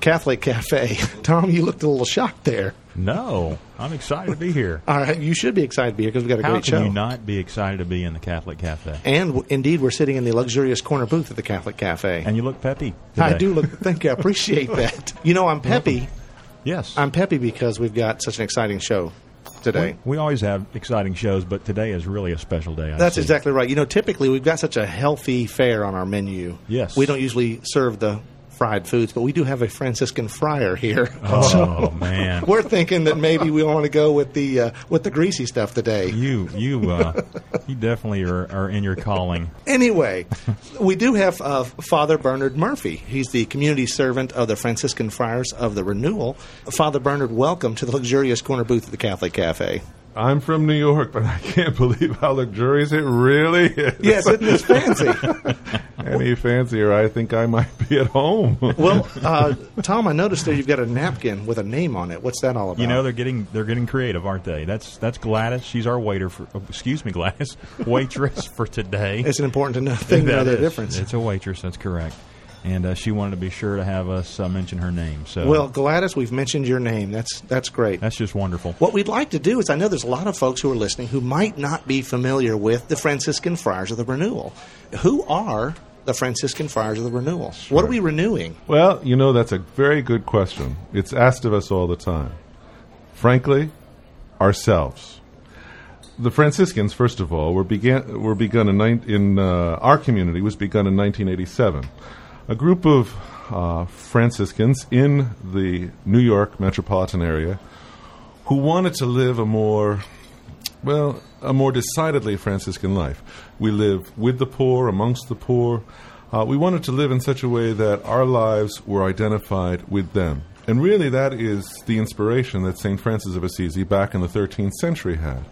Catholic Cafe. Tom, you looked a little shocked there. No, I'm excited to be here. All right, you should be excited to be here because we've got a great show. How can you not be excited to be in the Catholic Cafe? And indeed, we're sitting in the luxurious corner booth at the Catholic Cafe. And you look peppy today. I do look, thank you, I appreciate that. You know, I'm peppy. Yes. I'm peppy because we've got such an exciting show today. We always have exciting shows, but today is really a special day. That's exactly right. You know, typically we've got such a healthy fare on our menu. Yes. We don't usually serve the fried foods, but we do have a Franciscan friar here. Oh, so man. We're thinking that maybe we want to go with the greasy stuff today. You definitely are in your calling. Anyway, we do have Father Bernard Murphy. He's the community servant of the Franciscan Friars of the Renewal. Father Bernard, welcome to the luxurious corner booth at the Catholic Cafe. I'm from New York, but I can't believe how luxurious it really is. Yes, isn't this fancy? Any fancier, I think I might be at home. Well, Tom, I noticed there you've got a napkin with a name on it. What's that all about? You know, they're getting creative, aren't they? That's Gladys. She's our waitress for today. It's an important thing to know the difference. It's a waitress. That's correct. And she wanted to be sure to have us mention her name. So, well, Gladys, we've mentioned your name. That's great. That's just wonderful. What we'd like to do is, I know there's a lot of folks who are listening who might not be familiar with the Franciscan Friars of the Renewal. Who are the Franciscan Friars of the Renewal? Sure. What are we renewing? Well, you know, that's a very good question. It's asked of us all the time. Frankly, ourselves. The Franciscans, first of all, our community was begun in 1987. A group of Franciscans in the New York metropolitan area who wanted to live a more decidedly Franciscan life. We live with the poor, amongst the poor. We wanted to live in such a way that our lives were identified with them. And really that is the inspiration that St. Francis of Assisi back in the 13th century had.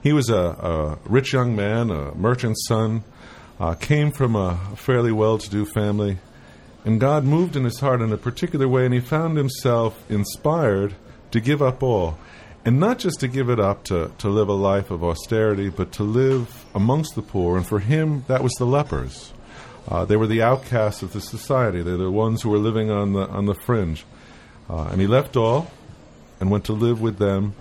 He was a rich young man, a merchant's son, came from a fairly well-to-do family. And God moved in his heart in a particular way, and he found himself inspired to give up all. And not just to give it up to live a life of austerity, but to live amongst the poor. And for him, that was the lepers. They were the outcasts of the society. They're the ones who were living on the fringe. And he left all and went to live with them,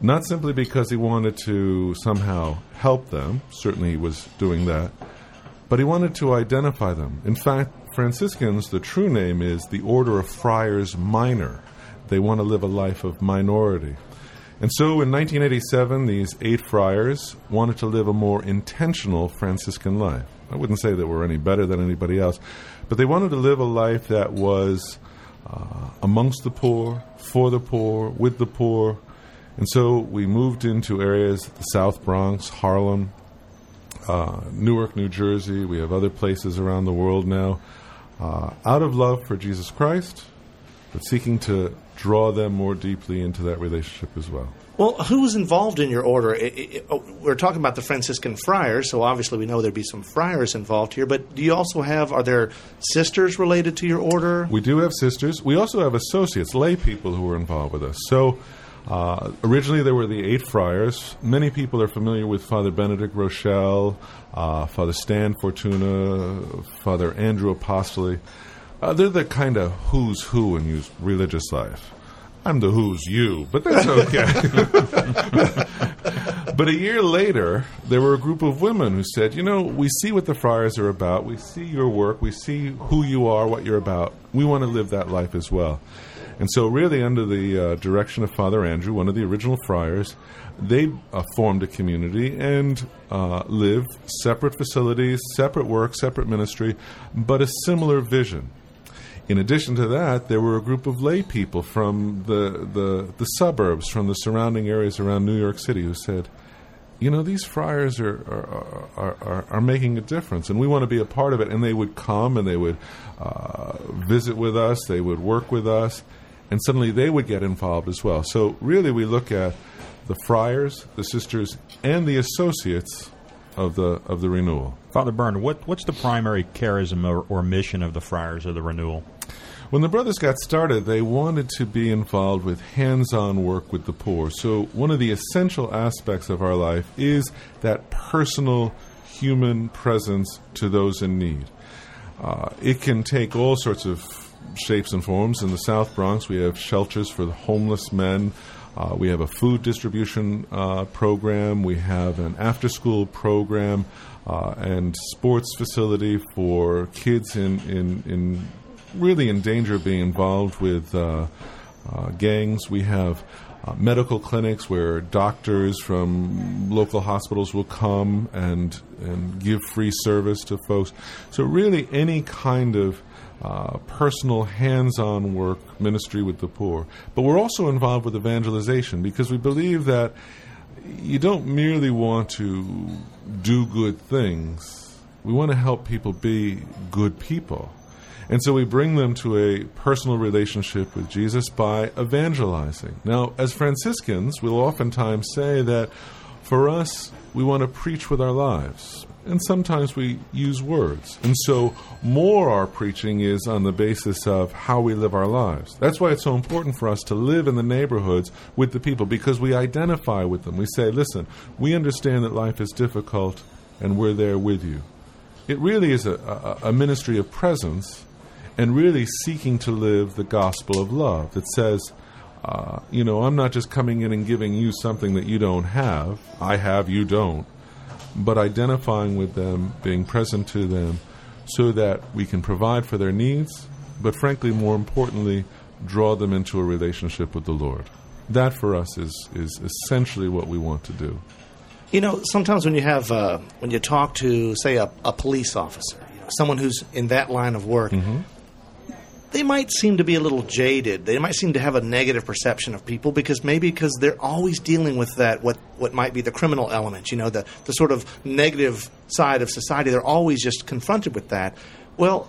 not simply because he wanted to somehow help them. Certainly he was doing that. But he wanted to identify them. In fact, Franciscans, the true name is the Order of Friars Minor. They want to live a life of minority. And so in 1987, these 8 friars wanted to live a more intentional Franciscan life. I wouldn't say that we're any better than anybody else, but they wanted to live a life that was amongst the poor, for the poor, with the poor. And so we moved into areas, the South Bronx, Harlem, Newark, New Jersey. We have other places around the world now, out of love for Jesus Christ, but seeking to draw them more deeply into that relationship as well. Well, who's involved in your order? We're talking about the Franciscan friars, so obviously we know there'd be some friars involved here, but do you also are there sisters related to your order? We do have sisters. We also have associates, lay people who are involved with us. So originally there were the 8 friars. Many people are familiar with Father Benedict Groeschel, Father Stan Fortuna, Father Andrew Apostoli. They're the kind of who's who in religious life. I'm the who's you, but that's okay. But a year later, there were a group of women who said, you know, we see what the friars are about. We see your work. We see who you are, what you're about. We want to live that life as well. And so really under the direction of Father Andrew, one of the original friars, they formed a community and live separate facilities, separate work, separate ministry, but a similar vision. In addition to that, there were a group of lay people from the suburbs, from the surrounding areas around New York City who said, you know, these friars are making a difference, and we want to be a part of it. And they would come and they would visit with us. They would work with us. And suddenly they would get involved as well. So really we look at the friars, the sisters, and the associates of the Renewal. Father Byrne, what's the primary charism or mission of the Friars of the Renewal? When the brothers got started, they wanted to be involved with hands-on work with the poor. So one of the essential aspects of our life is that personal human presence to those in need. It can take all sorts of shapes and forms. In the South Bronx, we have shelters for the homeless men. We have a food distribution program. We have an after-school program and sports facility for kids in really in danger of being involved with gangs. We have medical clinics where doctors from local hospitals will come and give free service to folks. So really any kind of personal, hands-on work, ministry with the poor. But we're also involved with evangelization because we believe that you don't merely want to do good things. We want to help people be good people. And so we bring them to a personal relationship with Jesus by evangelizing. Now, as Franciscans, we'll oftentimes say that for us, we want to preach with our lives. And sometimes we use words. And so more our preaching is on the basis of how we live our lives. That's why it's so important for us to live in the neighborhoods with the people, because we identify with them. We say, listen, we understand that life is difficult, and we're there with you. It really is a ministry of presence, and really seeking to live the gospel of love that says, I'm not just coming in and giving you something that you don't have. I have, you don't. But identifying with them, being present to them, so that we can provide for their needs, but frankly, more importantly, draw them into a relationship with the Lord. That for us is essentially what we want to do. You know, sometimes when you have when you talk to, say, a police officer, someone who's in that line of work, mm-hmm. They might seem to be a little jaded. They might seem to have a negative perception of people because they're always dealing with that, what might be the criminal element, the sort of negative side of society. They're always just confronted with that. Well,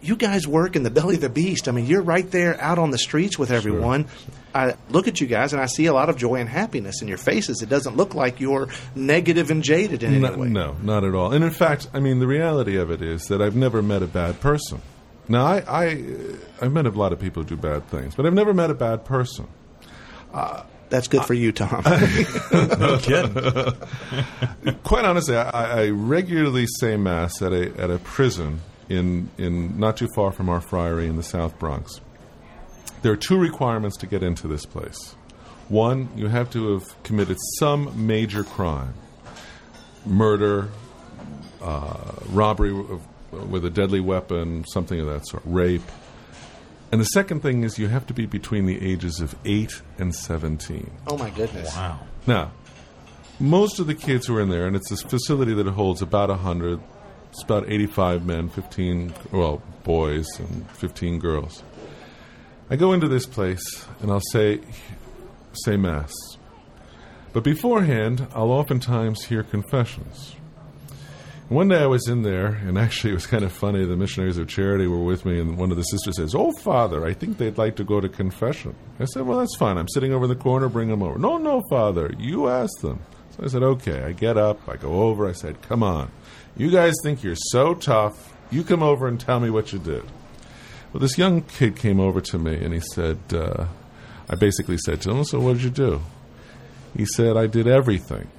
you guys work in the belly of the beast. I mean, you're right there out on the streets with everyone. Sure. I look at you guys, and I see a lot of joy and happiness in your faces. It doesn't look like you're negative and jaded in any way. No, not at all. And in fact, I mean, the reality of it is that I've never met a bad person. Now, I've met a lot of people who do bad things, but I've never met a bad person. That's good for you, Tom. No kidding. Quite honestly, I regularly say Mass at a prison in not too far from our friary in the South Bronx. There are two requirements to get into this place. One, you have to have committed some major crime. Murder, robbery with a deadly weapon, something of that sort, rape. And the second thing is you have to be between the ages of 8 and 17. Oh, my goodness. Wow. Now, most of the kids who are in there, and it's this facility that holds about 100, it's about 85 men, 15, well, boys and 15 girls. I go into this place, and I'll say Mass. But beforehand, I'll oftentimes hear confessions. One day I was in there, and actually it was kind of funny. The missionaries of charity were with me, and one of the sisters says, "Oh, Father, I think they'd like to go to confession." I said, "Well, that's fine. I'm sitting over in the corner. Bring them over." No, Father. You ask them." So I said, "Okay." I get up. I go over. I said, "Come on. You guys think you're so tough. You come over and tell me what you did." Well, this young kid came over to me, and he said, I basically said to him, "So what did you do?" He said, "I did everything."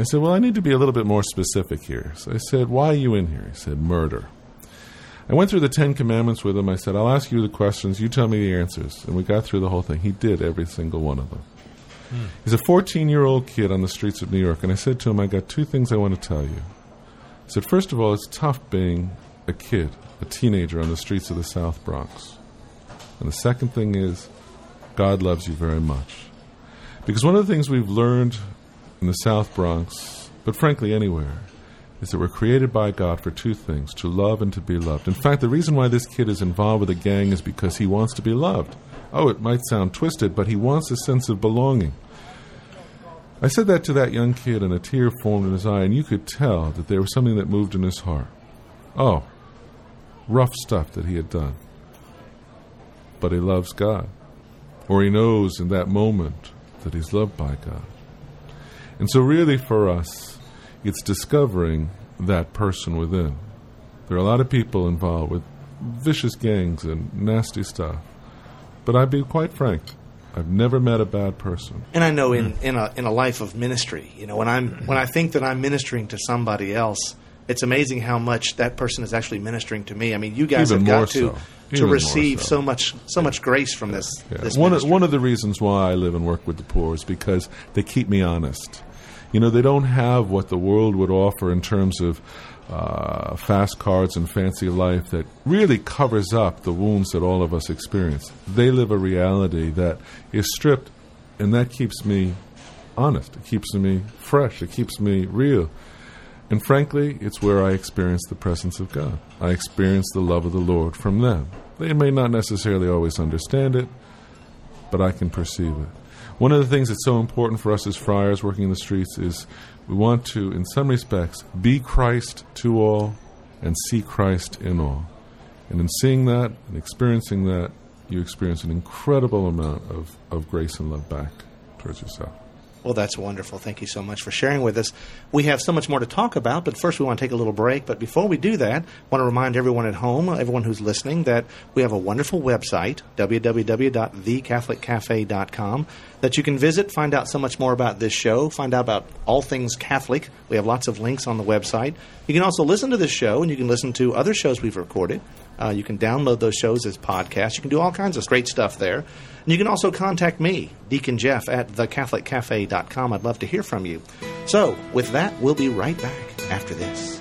I said, "Well, I need to be a little bit more specific here." So I said, "Why are you in here?" He said, "Murder." I went through the 10 commandments with him. I said, "I'll ask you the questions. You tell me the answers." And we got through the whole thing. He did every single one of them. He's a 14-year-old kid on the streets of New York. And I said to him, "I got two things I want to tell you." I said, "First of all, it's tough being a kid, a teenager on the streets of the South Bronx. And the second thing is, God loves you very much." Because one of the things we've learned in the South Bronx, but frankly anywhere, is that we're created by God for two things, to love and to be loved. In fact, the reason why this kid is involved with a gang is because he wants to be loved. Oh, it might sound twisted, but he wants a sense of belonging. I said that to that young kid, and a tear formed in his eye, and you could tell that there was something that moved in his heart. Oh, rough stuff that he had done. But he loves God, or he knows in that moment that he's loved by God. And so really for us, it's discovering that person within. There are a lot of people involved with vicious gangs and nasty stuff. But I'd be quite frank, I've never met a bad person. And I know in a life of ministry, you know, when I think that I'm ministering to somebody else, it's amazing how much that person is actually ministering to me. I mean, you guys even have got to receive so much grace from this. Yeah. This one of the reasons why I live and work with the poor is because they keep me honest. You know, they don't have what the world would offer in terms of fast cars and fancy life that really covers up the wounds that all of us experience. They live a reality that is stripped, and that keeps me honest. It keeps me fresh. It keeps me real. And frankly, it's where I experience the presence of God. I experience the love of the Lord from them. They may not necessarily always understand it, but I can perceive it. One of the things that's so important for us as friars working in the streets is we want to, in some respects, be Christ to all and see Christ in all. And in seeing that and experiencing that, you experience an incredible amount of grace and love back towards yourself. Well, that's wonderful. Thank you so much for sharing with us. We have so much more to talk about, but first we want to take a little break. But before we do that, I want to remind everyone at home, everyone who's listening, that we have a wonderful website, www.thecatholiccafe.com, that you can visit, find out so much more about this show, find out about all things Catholic. We have lots of links on the website. You can also listen to this show, and you can listen to other shows we've recorded. You can download those shows as podcasts. You can do all kinds of great stuff there. And you can also contact me, Deacon Jeff, at thecatholiccafe.com. I'd love to hear from you. So with that, we'll be right back after this.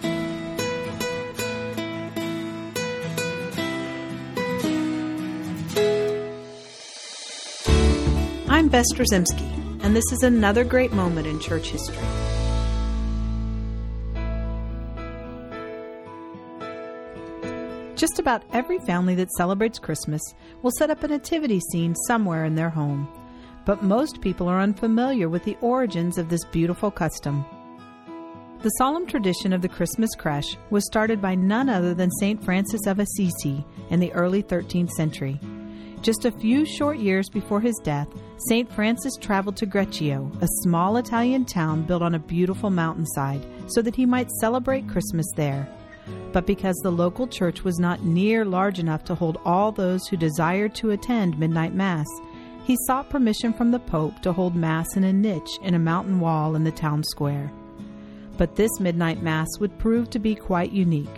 I'm Bess Droszymski, and this is another great moment in church history. Just about every family that celebrates Christmas will set up a nativity scene somewhere in their home, but most people are unfamiliar with the origins of this beautiful custom. The solemn tradition of the Christmas creche was started by none other than St. Francis of Assisi in the early 13th century. Just a few short years before his death, St. Francis traveled to Greccio, a small Italian town built on a beautiful mountainside, so that he might celebrate Christmas there. But because the local church was not near large enough to hold all those who desired to attend midnight mass, he sought permission from the Pope to hold mass in a niche in a mountain wall in the town square. But this midnight mass would prove to be quite unique.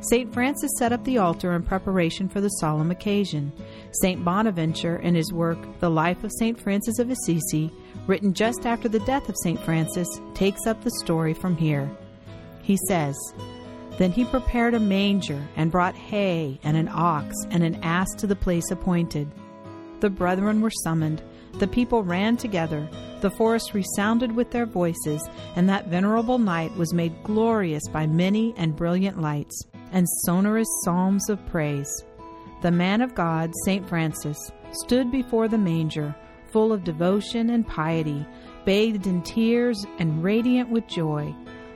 St. Francis set up the altar in preparation for the solemn occasion. St. Bonaventure, in his work, The Life of St. Francis of Assisi, written just after the death of St. Francis, takes up the story from here. He says, "Then he prepared a manger and brought hay and an ox and an ass to the place appointed. The brethren were summoned. The people ran together. The forest resounded with their voices, and that venerable night was made glorious by many and brilliant lights and sonorous psalms of praise. The man of God, St. Francis, stood before the manger, full of devotion and piety, bathed in tears and radiant with joy.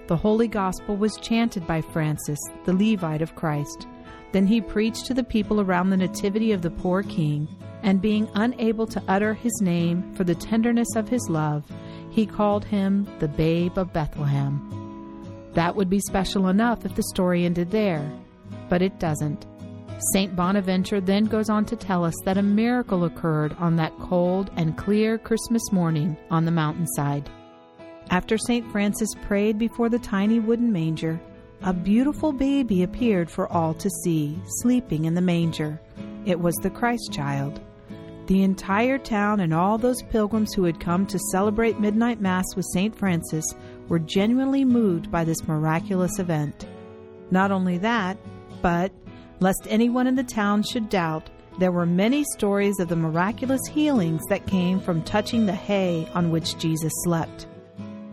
The Holy Gospel was chanted by Francis, the Levite of Christ. Then he preached to the people around the nativity of the poor king, and being unable to utter his name for the tenderness of his love, he called him the Babe of Bethlehem." That would be special enough if the story ended there, but it doesn't. St. Bonaventure then goes on to tell us that a miracle occurred on that cold and clear Christmas morning on the mountainside. After St. Francis prayed before the tiny wooden manger, a beautiful baby appeared for all to see, sleeping in the manger. It was the Christ child. The entire town and all those pilgrims who had come to celebrate midnight mass with St. Francis were genuinely moved by this miraculous event. Not only that, but, lest anyone in the town should doubt, there were many stories of the miraculous healings that came from touching the hay on which Jesus slept.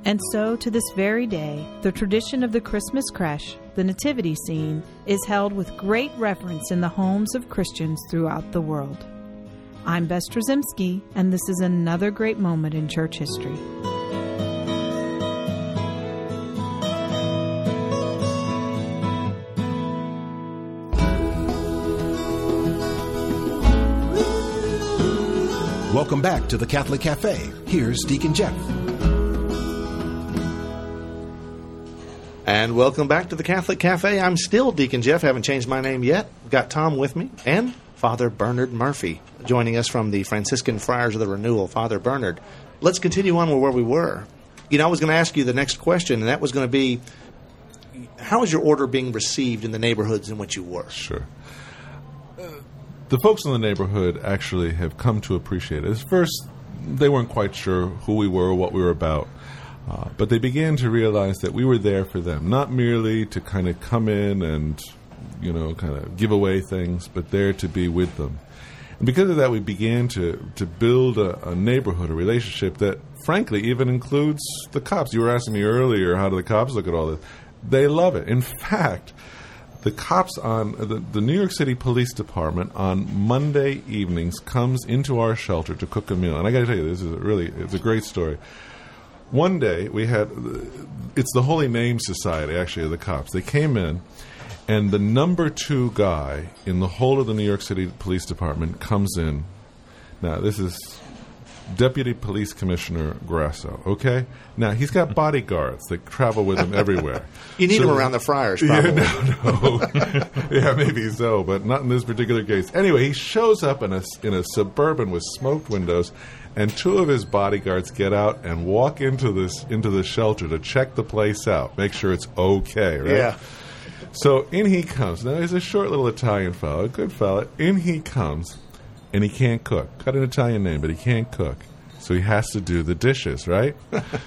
And so, to this very day, the tradition of the Christmas creche, the nativity scene, is held with great reverence in the homes of Christians throughout the world. I'm Bess Droszymski, and this is another great moment in church history. Welcome back to the Catholic Cafe. Here's Deacon Jeff. And welcome back to the Catholic Cafe. I'm still Deacon Jeff. Haven't changed my name yet. We've got Tom with me and Father Bernard Murphy joining us from the Franciscan Friars of the Renewal. Father Bernard, let's continue on where we were. You know, I was going to ask you the next question, and that was going to be, how is your order being received in the neighborhoods in which you work? Sure. The folks in the neighborhood actually have come to appreciate it. At first, they weren't quite sure who we were, what we were about. But they began to realize that we were there for them, not merely to kind of come in and, you know, kind of give away things, but there to be with them. And because of that, we began to build a neighborhood, a relationship that, frankly, even includes the cops. You were asking me earlier, how do the cops look at all this? They love it. In fact, the cops on the New York City Police Department on Monday evenings comes into our shelter to cook a meal. And I got to tell you, this is it's a great story. One day, we had, it's the Holy Name Society, actually, of the cops. They came in, and the number 2 guy in the whole of the New York City Police Department comes in. Now, this is Deputy Police Commissioner Grasso, okay? Now, he's got bodyguards that travel with him everywhere. You need him around the friars, probably. Yeah, no. Yeah, maybe so, but not in this particular case. Anyway, he shows up in a Suburban with smoked windows, and 2 of his bodyguards get out and walk into the shelter to check the place out, make sure it's okay, right? Yeah. So in he comes. Now, he's a short little Italian fellow, a good fellow. In he comes, and he can't cook. Got an Italian name, but he can't cook. So he has to do the dishes, right?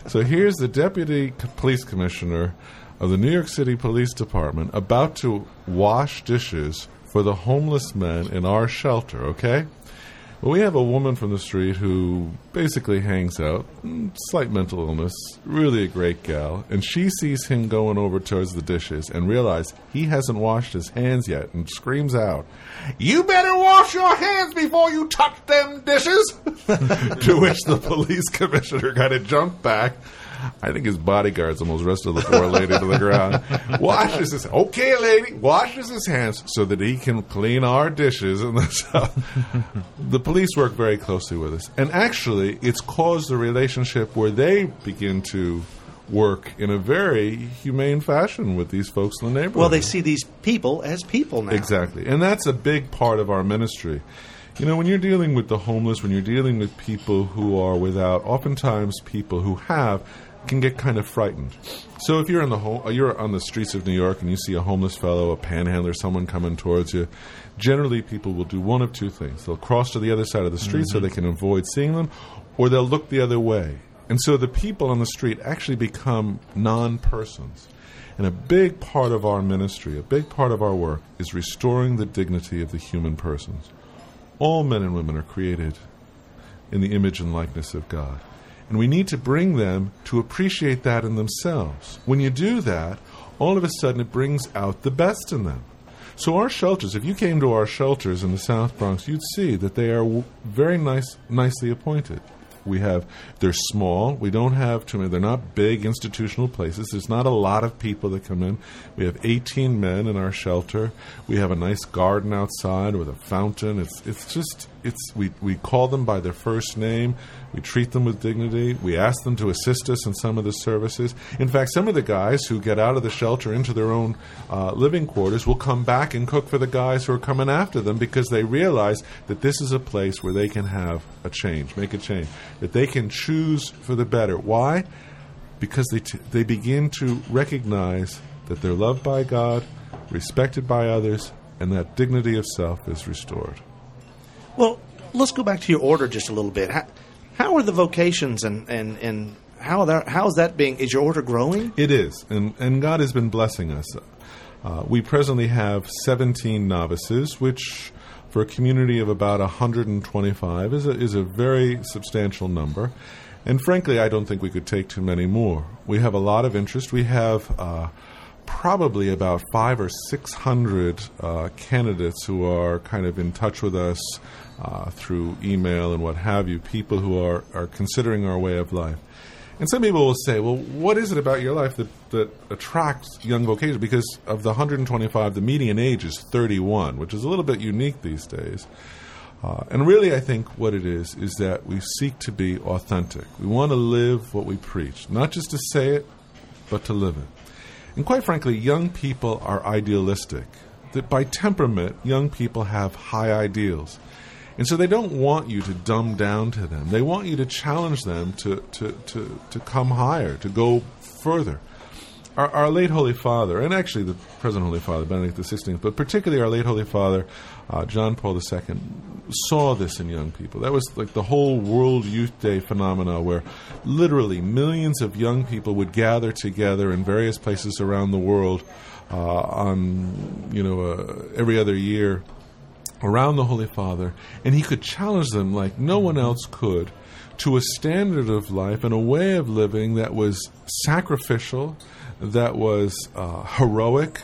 So here's the Deputy Police Commissioner of the New York City Police Department about to wash dishes for the homeless men in our shelter, okay? Well, we have a woman from the street who basically hangs out, slight mental illness, really a great gal, and she sees him going over towards the dishes and realizes he hasn't washed his hands yet and screams out, "You better wash your hands before you touch them dishes!" To which the police commissioner got to jump back. I think his bodyguards almost wrestled the poor lady to the ground. Washes his okay, lady. Washes his hands so that he can clean our dishes in the South. The police work very closely with us, and actually, it's caused a relationship where they begin to work in a very humane fashion with these folks in the neighborhood. Well, they see these people as people now. Exactly, and that's a big part of our ministry. You know, when you're dealing with the homeless, when you're dealing with people who are without, oftentimes people who have can get kind of frightened. So if you're you're on the streets of New York and you see a homeless fellow, a panhandler, someone coming towards you, generally people will do one of 2 things. They'll cross to the other side of the street so they can avoid seeing them, or they'll look the other way. And so the people on the street actually become non-persons. And a big part of our ministry, a big part of our work, is restoring the dignity of the human persons. All men and women are created in the image and likeness of God. And we need to bring them to appreciate that in themselves. When you do that, all of a sudden it brings out the best in them. So our shelters, if you came to our shelters in the South Bronx, you'd see that they are very nicely appointed. They're small. We don't have too many. They're not big institutional places. There's not a lot of people that come in. We have 18 men in our shelter. We have a nice garden outside with a fountain. We call them by their first name. We treat them with dignity. We ask them to assist us in some of the services. In fact, some of the guys who get out of the shelter into their own living quarters will come back and cook for the guys who are coming after them because they realize that this is a place where they can have a change, make a change, that they can choose for the better. Why? Because they begin to recognize that they're loved by God, respected by others, and that dignity of self is restored. Well, let's go back to your order just a little bit. How are the vocations and how is that being? Is your order growing? It is, and God has been blessing us. We presently have 17 novices, which for a community of about 125 is a very substantial number. And frankly, I don't think we could take too many more. We have a lot of interest. We have probably about 500 or 600 candidates who are kind of in touch with us through email and what have you, people who are considering our way of life. And some people will say, well, what is it about your life that attracts young vocations? Because of the 125, the median age is 31, which is a little bit unique these days. And really, I think what it is that we seek to be authentic. We want to live what we preach, not just to say it, but to live it. And quite frankly, young people are idealistic. That by temperament, young people have high ideals. And so they don't want you to dumb down to them. They want you to challenge them to come higher, to go further. Our late Holy Father, and actually the present Holy Father, Benedict XVI, but particularly our late Holy Father, John Paul II, saw this in young people. That was like the whole World Youth Day phenomena where literally millions of young people would gather together in various places around the world every other year around the Holy Father, and he could challenge them like no one else could to a standard of life and a way of living that was sacrificial, that was heroic,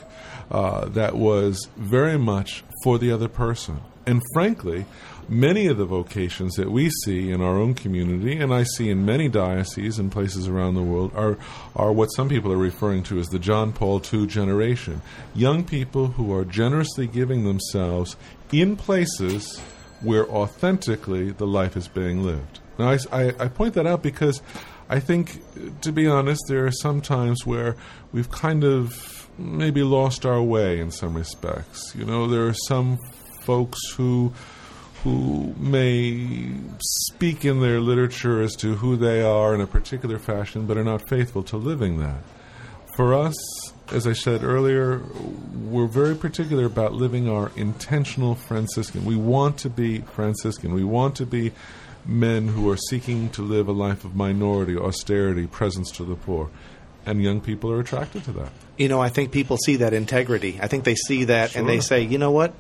that was very much for the other person. And frankly, many of the vocations that we see in our own community, and I see in many dioceses and places around the world, are what some people are referring to as the John Paul II generation. Young people who are generously giving themselves in places where authentically the life is being lived. Now, I point that out because I think, to be honest, there are some times where we've kind of maybe lost our way in some respects. You know, there are some folks who may speak in their literature as to who they are in a particular fashion, but are not faithful to living that. For us, as I said earlier, we're very particular about living our intentional Franciscan. We want to be Franciscan. We want to be men who are seeking to live a life of minority, austerity, presence to the poor. And young people are attracted to that. You know, I think people see that integrity. I think they see that And they say, you know what?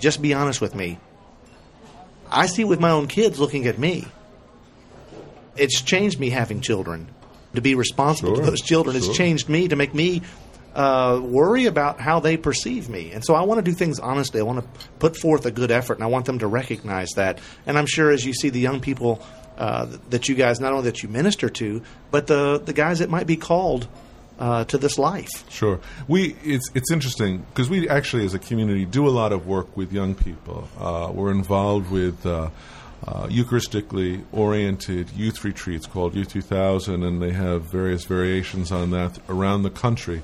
Just be honest with me. I see with my own kids looking at me. It's changed me having children, to be responsible to those children. It's changed me to make me worry about how they perceive me. And so I want to do things honestly. I want to put forth a good effort, and I want them to recognize that. And I'm sure as you see the young people that you guys, not only that you minister to, but the guys that might be called to this life. Sure. It's interesting because we actually as a community do a lot of work with young people. We're involved with Eucharistically oriented youth retreats called Youth 2000, and they have various variations on that around the country.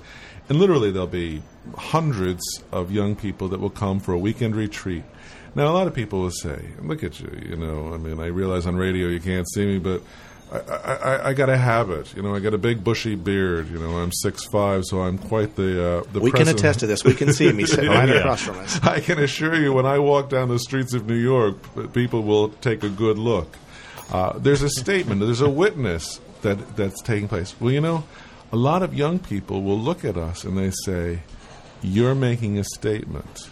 And literally there'll be hundreds of young people that will come for a weekend retreat. Now, a lot of people will say, look at you, you know, I mean, I realize on radio you can't see me, but I got a habit, you know. I got a big bushy beard, you know. I'm 6'5", so I'm quite the. We can attest to this. We can see me sitting right across from us. I can assure you, when I walk down the streets of New York, people will take a good look. There's a statement. There's a witness that's taking place. Well, you know, a lot of young people will look at us and they say, "You're making a statement."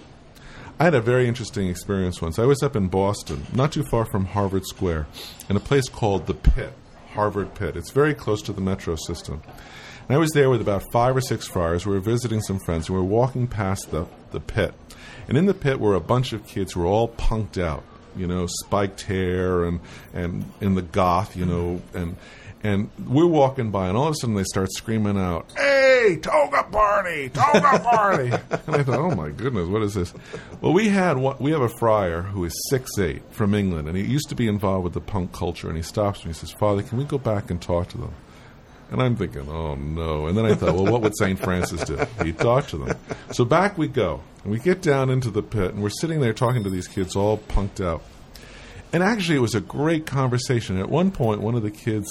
I had a very interesting experience once. I was up in Boston, not too far from Harvard Square, in a place called The Pit. Harvard Pit. It's very close to the metro system. And I was there with about 5 or 6 friars. We were visiting some friends. We were walking past the pit. And in the pit were a bunch of kids who were all punked out, you know, spiked hair and in the goth, you know. And we're walking by, and all of a sudden they start screaming out, "Hey, toga party, toga party." And I thought, oh, my goodness, what is this? Well, we have a friar who is 6'8", from England, and he used to be involved with the punk culture, and he stops me and he says, "Father, can we go back and talk to them?" And I'm thinking, oh, no. And then I thought, well, what would St. Francis do? He'd talk to them. So back we go, and we get down into the pit, and we're sitting there talking to these kids all punked out. And actually it was a great conversation. At one point, one of the kids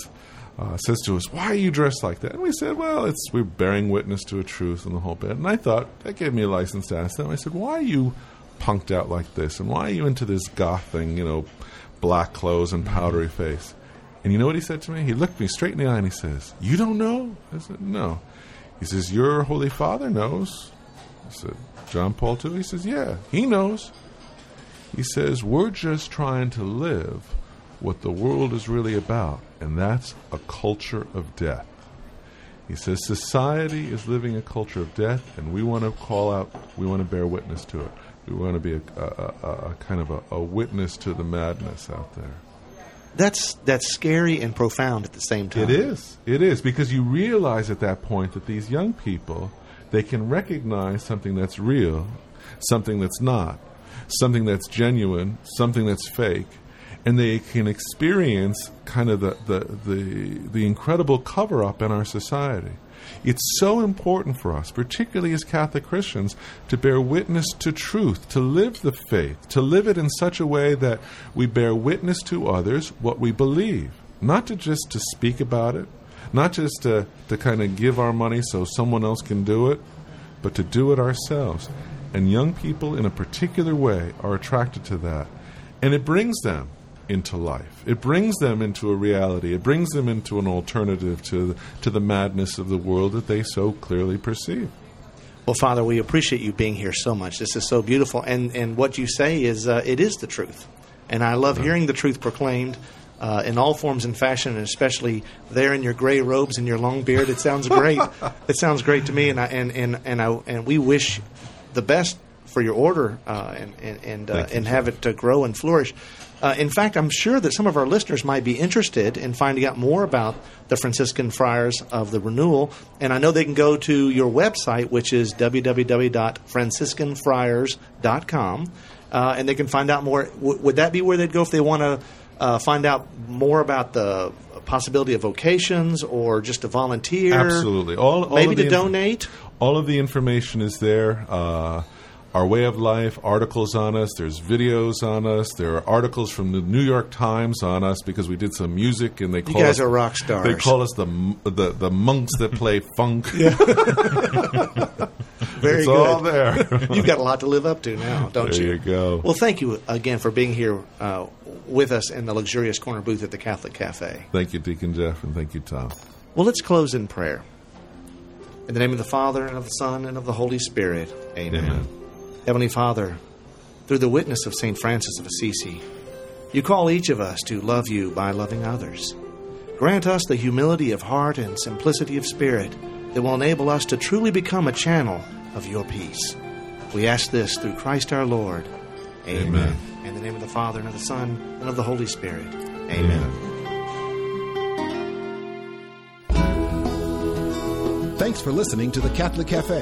says to us, "Why are you dressed like that?" And we said, "Well, we're bearing witness to a truth and the whole bit." And I thought, that gave me a license to ask them. I said, "Why are you punked out like this? And why are you into this goth thing, you know, black clothes and powdery face?" And you know what he said to me? He looked me straight in the eye and he says, "You don't know?" I said, "No." He says, "Your Holy Father knows." I said, "John Paul II?" He says, "Yeah, he knows." He says, "We're just trying to live what the world is really about, and that's a culture of death." He says, "Society is living a culture of death, and we want to call out, we want to bear witness to it. We want to be a kind of a witness to the madness out there." That's scary and profound at the same time. It is, because you realize at that point that these young people, they can recognize something that's real, something that's not, something that's genuine, something that's fake. And they can experience kind of the incredible cover-up in our society. It's so important for us, particularly as Catholic Christians, to bear witness to truth, to live the faith, to live it in such a way that we bear witness to others what we believe, not to just to speak about it, not just to kind of give our money so someone else can do it, but to do it ourselves. And young people in a particular way are attracted to that. And it brings them into life. It brings them into a reality. It brings them into an alternative to the madness of the world that they so clearly perceive. Well, Father, we appreciate you being here so much. This is so beautiful. And what you say is it is the truth. And I love hearing the truth proclaimed in all forms and fashion, and especially there in your gray robes and your long beard. It sounds great. It sounds great to me, and we wish the best for your order and have it to grow and flourish. In fact, I'm sure that some of our listeners might be interested in finding out more about the Franciscan Friars of the Renewal, and I know they can go to your website, which is www.franciscanfriars.com, and they can find out more. Would that be where they'd go if they want to find out more about the possibility of vocations or just to volunteer? Absolutely. All maybe to donate? All of the information is there. Our Way of Life, articles on us, there's videos on us, there are articles from the New York Times on us because we did some music and they call us... You guys are rock stars. They call us the monks that play funk. Yeah. Very it's good. All there. You've got a lot to live up to now, don't you? There you go. Well, thank you again for being here with us in the luxurious corner booth at the Catholic Cafe. Thank you, Deacon Jeff, and thank you, Tom. Well, let's close in prayer. In the name of the Father, and of the Son, and of the Holy Spirit, amen. Amen. Heavenly Father, through the witness of St. Francis of Assisi, you call each of us to love you by loving others. Grant us the humility of heart and simplicity of spirit that will enable us to truly become a channel of your peace. We ask this through Christ our Lord. Amen. Amen. In the name of the Father, and of the Son, and of the Holy Spirit. Amen. Amen. Thanks for listening to the Catholic Cafe.